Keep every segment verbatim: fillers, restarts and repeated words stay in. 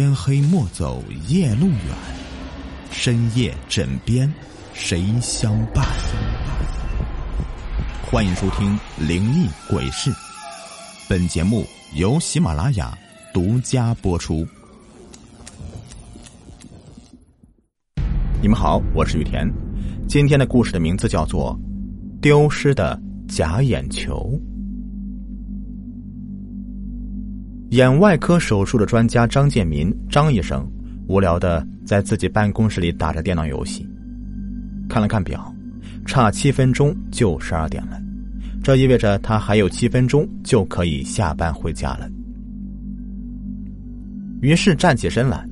天黑莫走夜路远，深夜枕边谁相伴。欢迎收听灵异鬼事，本节目由喜马拉雅独家播出。你们好，我是雨田。今天的故事的名字叫做丢失的假眼球。眼外科手术的专家张建民，张医生无聊的在自己办公室里打着电脑游戏，看了看表，差七分钟就十二点了，这意味着他还有七分钟就可以下班回家了。于是站起身来，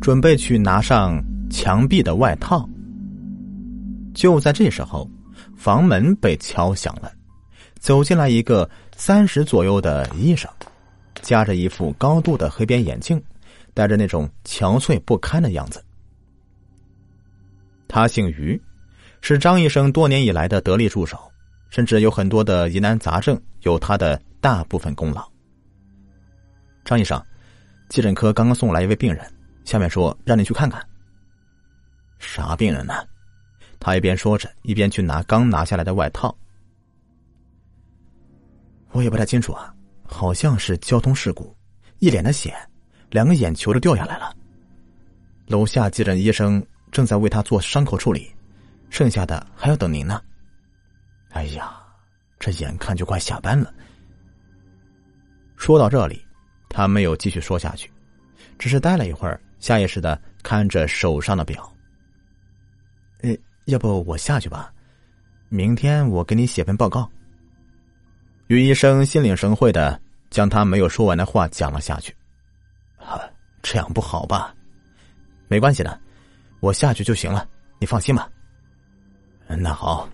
准备去拿上墙壁的外套。就在这时候，房门被敲响了，走进来一个三十左右的医生，夹着一副高度的黑边眼镜，带着那种憔悴不堪的样子。他姓于，是张医生多年以来的得力助手，甚至有很多的疑难杂症有他的大部分功劳。张医生，急诊科刚刚送来一位病人，下面说让你去看看。啥病人呢？他一边说着，一边去拿刚拿下来的外套。我也不太清楚啊，好像是交通事故，一脸的血，两个眼球都掉下来了。楼下急诊医生正在为他做伤口处理，剩下的还要等您呢。哎呀，这眼看就快下班了。说到这里，他没有继续说下去，只是待了一会儿，下意识的看着手上的表。呃，要不我下去吧，明天我给你写份报告。于医生心领神会的将他没有说完的话讲了下去。啊，这样不好吧？没关系的，我下去就行了，你放心吧。那好，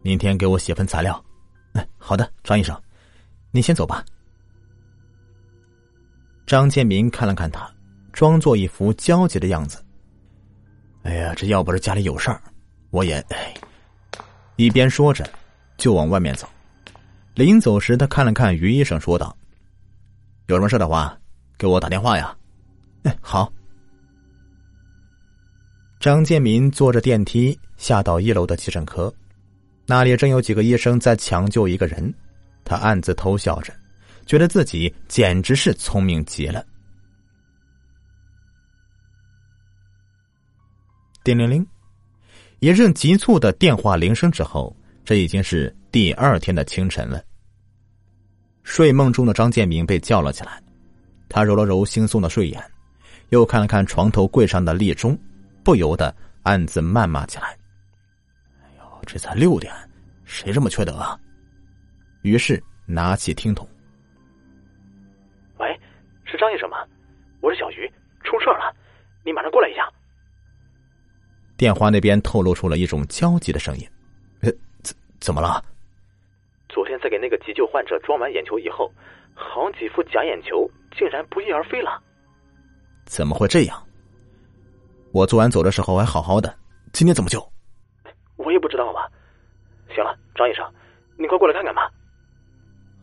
明天给我写份材料。哎，好的，张医生，你先走吧。张建民看了看他，装作一副焦急的样子。哎呀，这要不是家里有事儿，我也……哎。一边说着，就往外面走。临走时，他看了看于医生，说道：“有什么事的话，给我打电话呀。”“哎，好。”张建民坐着电梯下到一楼的急诊科，那里正有几个医生在抢救一个人。他暗自偷笑着，觉得自己简直是聪明极了。叮铃铃，一阵急促的电话铃声之后，这已经是第二天的清晨了。睡梦中的张建明被叫了起来，他揉了揉惺忪的睡眼，又看了看床头柜上的立钟，不由得暗自谩骂起来：“哎呦，这才六点，谁这么缺德啊！”于是拿起听筒：“喂，是张医生吗？我是小鱼，出事了，你马上过来一下。”电话那边透露出了一种焦急的声音：“呃，怎怎么了？”昨天在给那个急救患者装完眼球以后，好几副假眼球竟然不翼而飞了。怎么会这样？我昨晚走的时候还好好的，今天怎么就……我也不知道吧。行了，张医生，你快过来看看吧。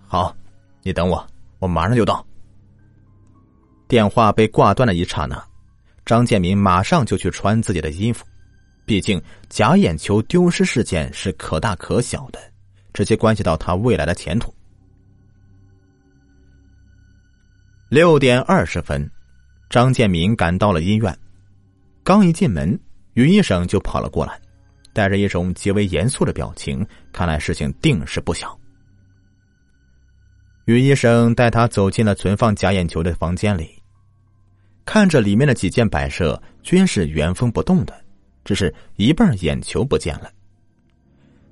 好，你等我，我马上就到。电话被挂断的一刹那，张建民马上就去穿自己的衣服，毕竟假眼球丢失事件是可大可小的，直接关系到他未来的前途。六点二十分，张建民赶到了医院，刚一进门，于医生就跑了过来，带着一种极为严肃的表情，看来事情定是不小。于医生带他走进了存放假眼球的房间里，看着里面的几件摆设均是原封不动的，只是一半眼球不见了。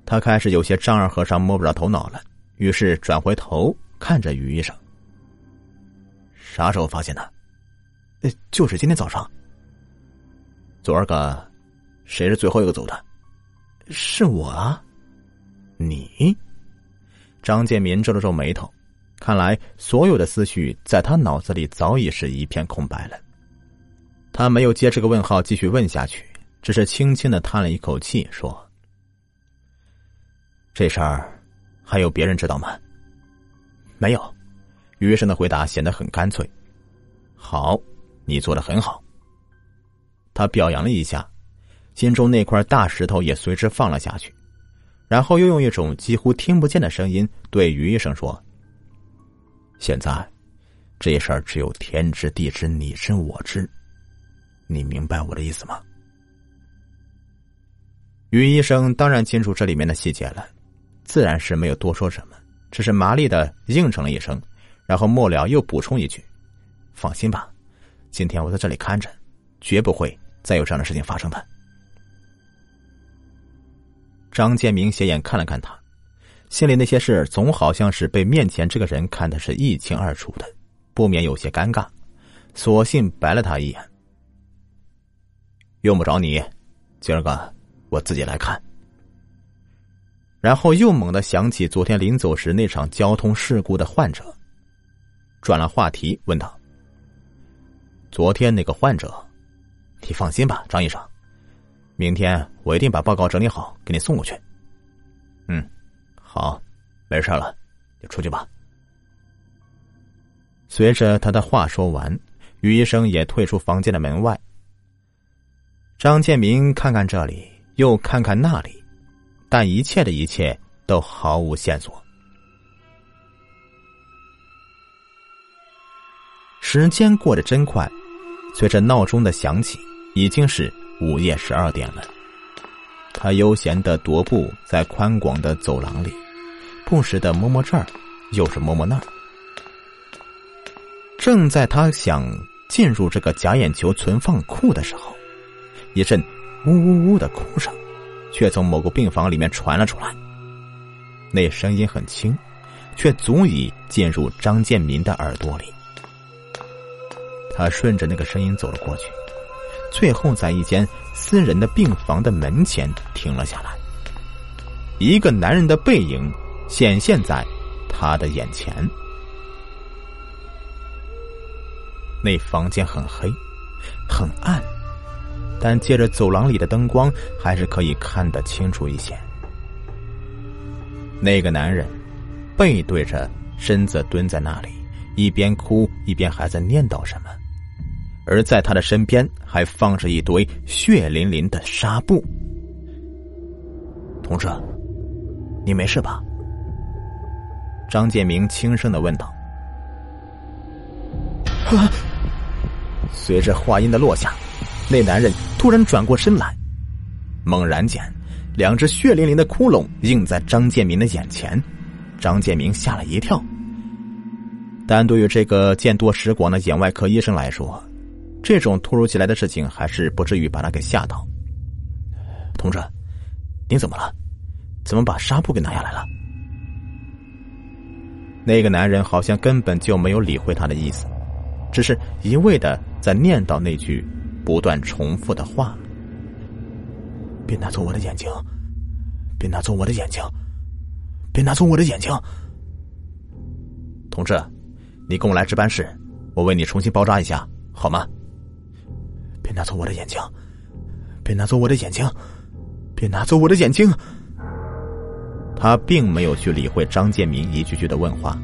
他开始有些丈二和尚摸不着头脑了，于是转回头看着于医生：“啥时候发现的？”“呃，就是今天早上。”“昨儿个谁是最后一个走的？”“是我啊。”“你？”张建民皱了皱眉头，看来所有的思绪在他脑子里早已是一片空白了。他没有接这个问号继续问下去，只是轻轻的叹了一口气，说：“这事儿还有别人知道吗？”“没有。”于医生的回答显得很干脆。“好，你做得很好。”他表扬了一下，心中那块大石头也随之放了下去，然后又用一种几乎听不见的声音对于医生说：“现在这事儿只有天知地知你知我知，你明白我的意思吗？”于医生当然清楚这里面的细节了，自然是没有多说什么，只是麻利的应承了一声，然后末了又补充一句：“放心吧，今天我在这里看着，绝不会再有这样的事情发生的。”张建明斜眼看了看他，心里那些事总好像是被面前这个人看的是一清二楚的，不免有些尴尬，索性白了他一眼：“用不着你，今儿个我自己来看。”然后又猛地想起昨天临走时那场交通事故的患者，转了话题问道：“昨天那个患者，你放心吧，张医生，明天我一定把报告整理好给你送过去。”“嗯，好，没事了，你出去吧。”随着他的话说完，于医生也退出房间的门外。张建明看看这里，又看看那里，但一切的一切都毫无线索。时间过得真快，随着闹钟的响起，已经是午夜十二点了。他悠闲的踱步在宽广的走廊里，不时的摸摸这儿，又是摸摸那儿。正在他想进入这个假眼球存放库的时候，一阵呜呜呜的哭声却从某个病房里面传了出来，那声音很轻，却足以进入张建民的耳朵里。他顺着那个声音走了过去，最后在一间私人的病房的门前停了下来，一个男人的背影显现在他的眼前。那房间很黑很暗，但借着走廊里的灯光还是可以看得清楚一些。那个男人背对着身子蹲在那里，一边哭一边还在念叨什么，而在他的身边还放着一堆血淋淋的纱布。“同志，你没事吧？”张建明轻声地问道。啊！随着话音的落下，那男人突然转过身来，猛然间两只血淋淋的窟窿映在张建民的眼前。张建民吓了一跳，但对于这个见多识广的眼外科医生来说，这种突如其来的事情还是不至于把他给吓到。“同志，你怎么了？怎么把纱布给拿下来了？”那个男人好像根本就没有理会他的意思，只是一味的在念叨那句不断重复的话：“别拿走我的眼睛，别拿走我的眼睛，别拿走我的眼睛。”“同志，你跟我来值班室，我为你重新包扎一下，好吗？”“别拿走我的眼睛，别拿走我的眼睛，别拿走我的眼睛。”他并没有去理会张建民一句句的问话，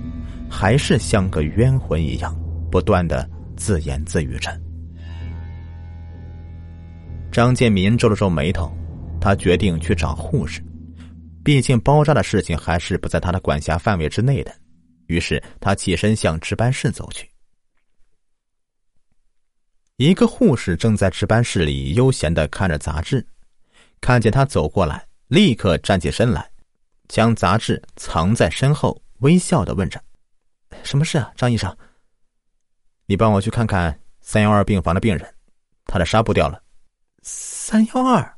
还是像个冤魂一样不断的自言自语着。张建民皱了皱眉头，他决定去找护士，毕竟包扎的事情还是不在他的管辖范围之内的。于是他起身向值班室走去。一个护士正在值班室里悠闲地看着杂志，看见他走过来，立刻站起身来，将杂志藏在身后，微笑地问着：“什么事啊，张医生？”“你帮我去看看三一二病房的病人，他的纱布掉了。”“三一二，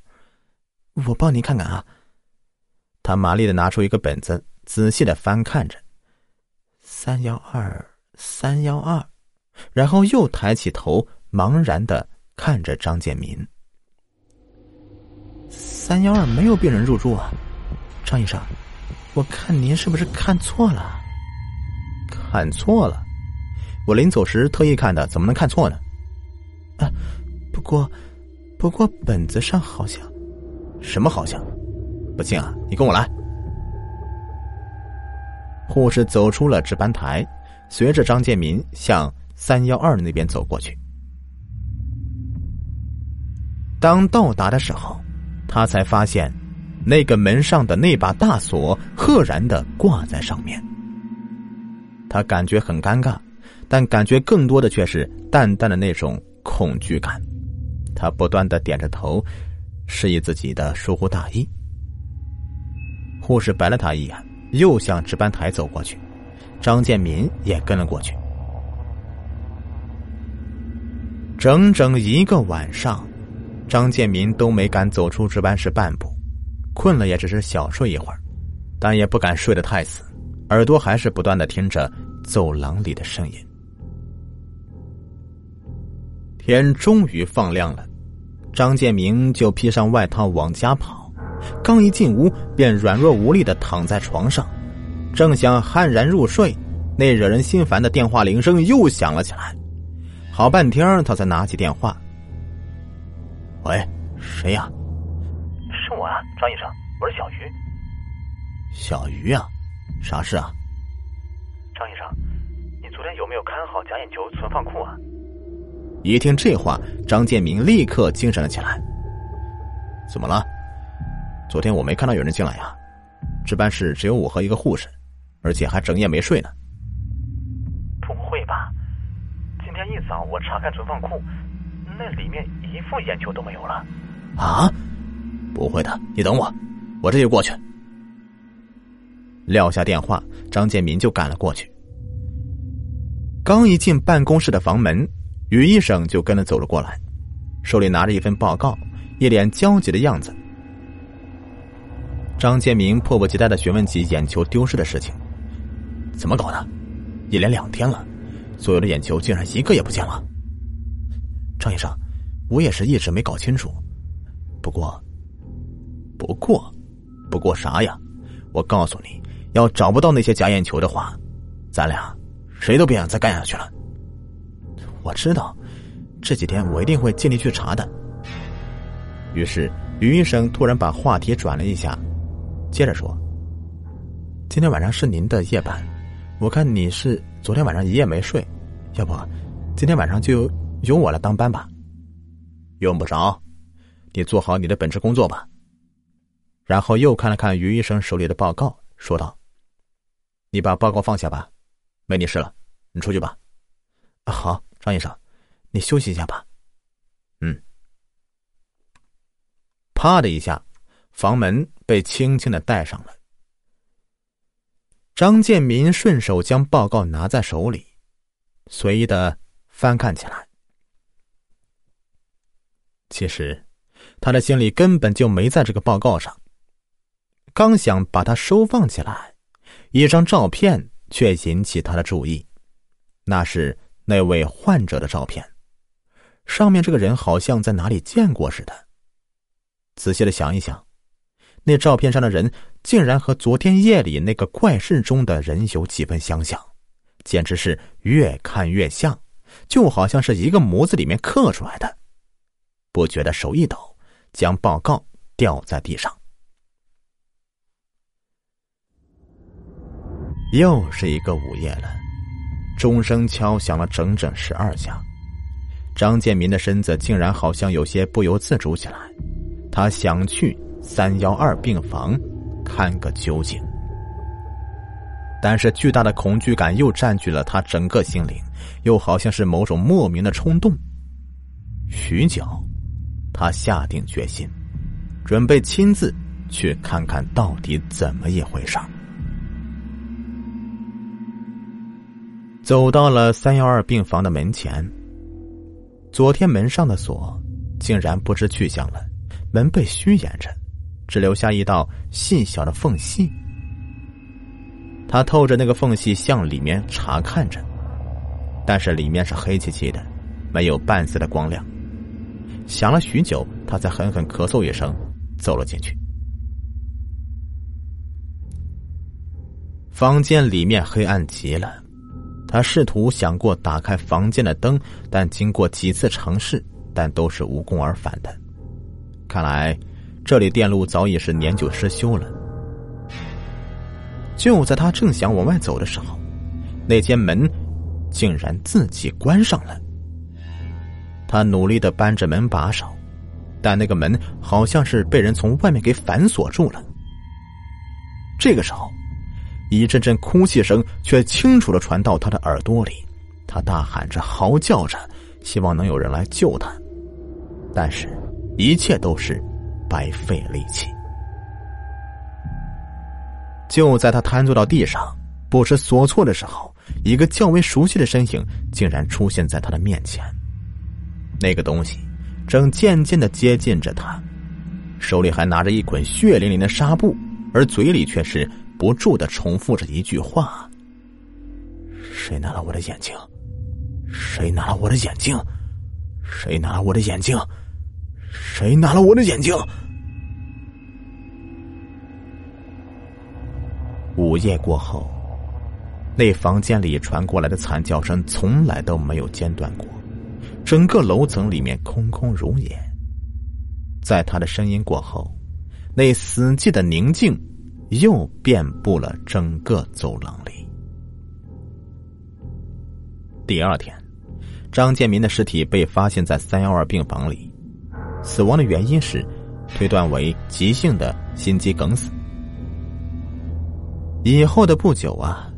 我帮您看看啊。”他麻利地拿出一个本子，仔细地翻看着。三一二，三一二，然后又抬起头，茫然地看着张建民。“三一二没有病人入住啊，张医生，我看您是不是看错了？”“看错了？我临走时特意看的，怎么能看错呢？”“啊，不过，不过本子上好像……什么好像？不信啊，你跟我来。”护士走出了值班台，随着张建民向三一二那边走过去。当到达的时候，他才发现那个门上的那把大锁赫然地挂在上面。他感觉很尴尬，但感觉更多的却是淡淡的那种恐惧感。他不断地点着头，示意自己的疏忽大意。护士白了他一眼，又向值班台走过去，张建民也跟了过去。整整一个晚上，张建民都没敢走出值班室半步，困了也只是小睡一会儿，但也不敢睡得太死，耳朵还是不断地听着走廊里的声音。天终于放亮了，张建民就披上外套往家跑，刚一进屋便软弱无力地躺在床上，正想酣然入睡，那惹人心烦的电话铃声又响了起来。好半天他才拿起电话。喂，谁呀？是我啊，张医生，我是小鱼。小鱼啊，啥事啊？张医生，你昨天有没有看好假眼球存放库啊？一听这话，张建民立刻精神了起来。怎么了？昨天我没看到有人进来呀，值班室只有我和一个护士，而且还整夜没睡呢。不会吧？今天一早我查看存放库，那里面一副眼球都没有了。啊？不会的，你等我，我这就过去。撂下电话，张建民就赶了过去。刚一进办公室的房门，于医生就跟着走了过来，手里拿着一份报告，一脸焦急的样子。张建民迫不及待地询问起眼球丢失的事情。怎么搞的？一连两天了，所有的眼球竟然一个也不见了。张医生，我也是一直没搞清楚。不过不过不过啥呀？我告诉你，要找不到那些假眼球的话，咱俩谁都别想再干下去了。我知道，这几天我一定会尽力去查的。于是于医生突然把话题转了一下，接着说，今天晚上是您的夜班，我看你是昨天晚上一夜没睡，要不今天晚上就由我来当班吧。用不着，你做好你的本职工作吧。然后又看了看于医生手里的报告，说道，你把报告放下吧，没你事了，你出去吧。啊，好，张医生，你休息一下吧。嗯。啪的一下，房门被轻轻的带上了。张建民顺手将报告拿在手里，随意的翻看起来。其实他的心里根本就没在这个报告上，刚想把它收放起来，一张照片却引起他的注意。那是那位患者的照片，上面这个人好像在哪里见过似的。仔细的想一想，那照片上的人竟然和昨天夜里那个怪事中的人有几分相像，简直是越看越像，就好像是一个模子里面刻出来的。不觉得手一抖，将报告掉在地上。又是一个午夜了，钟声敲响了整整十二下，张建民的身子竟然好像有些不由自主起来，他想去三一二病房看个究竟，但是巨大的恐惧感又占据了他整个心灵，又好像是某种莫名的冲动。许久，他下定决心，准备亲自去看看到底怎么一回事。走到了三一二病房的门前，昨天门上的锁竟然不知去向了，门被虚掩着，只留下一道细小的缝隙。他透着那个缝隙向里面查看着，但是里面是黑漆漆的，没有半丝的光亮。想了许久，他才狠狠咳嗽一声，走了进去。房间里面黑暗极了，他试图想过打开房间的灯，但经过几次尝试，但都是无功而返的。看来这里电路早已是年久失修了。就在他正想往外走的时候，那间门竟然自己关上了。他努力地扳着门把手，但那个门好像是被人从外面给反锁住了。这个时候，一阵阵哭泣声却清楚地传到他的耳朵里，他大喊着嚎叫着，希望能有人来救他，但是一切都是白费力气。就在他瘫坐到地上不知所措的时候，一个较为熟悉的身影竟然出现在他的面前。那个东西正渐渐地接近着他，手里还拿着一捆血淋淋的纱布，而嘴里却是不住地重复着一句话：谁拿了我的眼睛？谁拿了我的眼睛？谁拿了我的眼睛？谁拿了我的眼睛？午夜过后，那房间里传过来的惨叫声从来都没有间断过，整个楼层里面空空如也。在他的声音过后，那死寂的宁静又遍布了整个走廊里。第二天，张建民的尸体被发现在三一二病房里，死亡的原因是推断为急性的心肌梗死。以后的不久啊，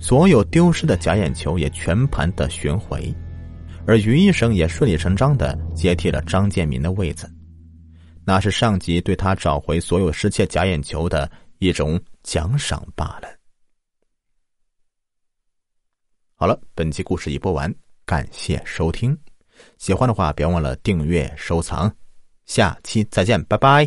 所有丢失的假眼球也全盘的寻回，而于医生也顺理成章的接替了张建民的位子。那是上级对他找回所有失窃假眼球的一种奖赏罢了。好了，本期故事已播完，感谢收听。喜欢的话别忘了订阅收藏，下期再见，拜拜。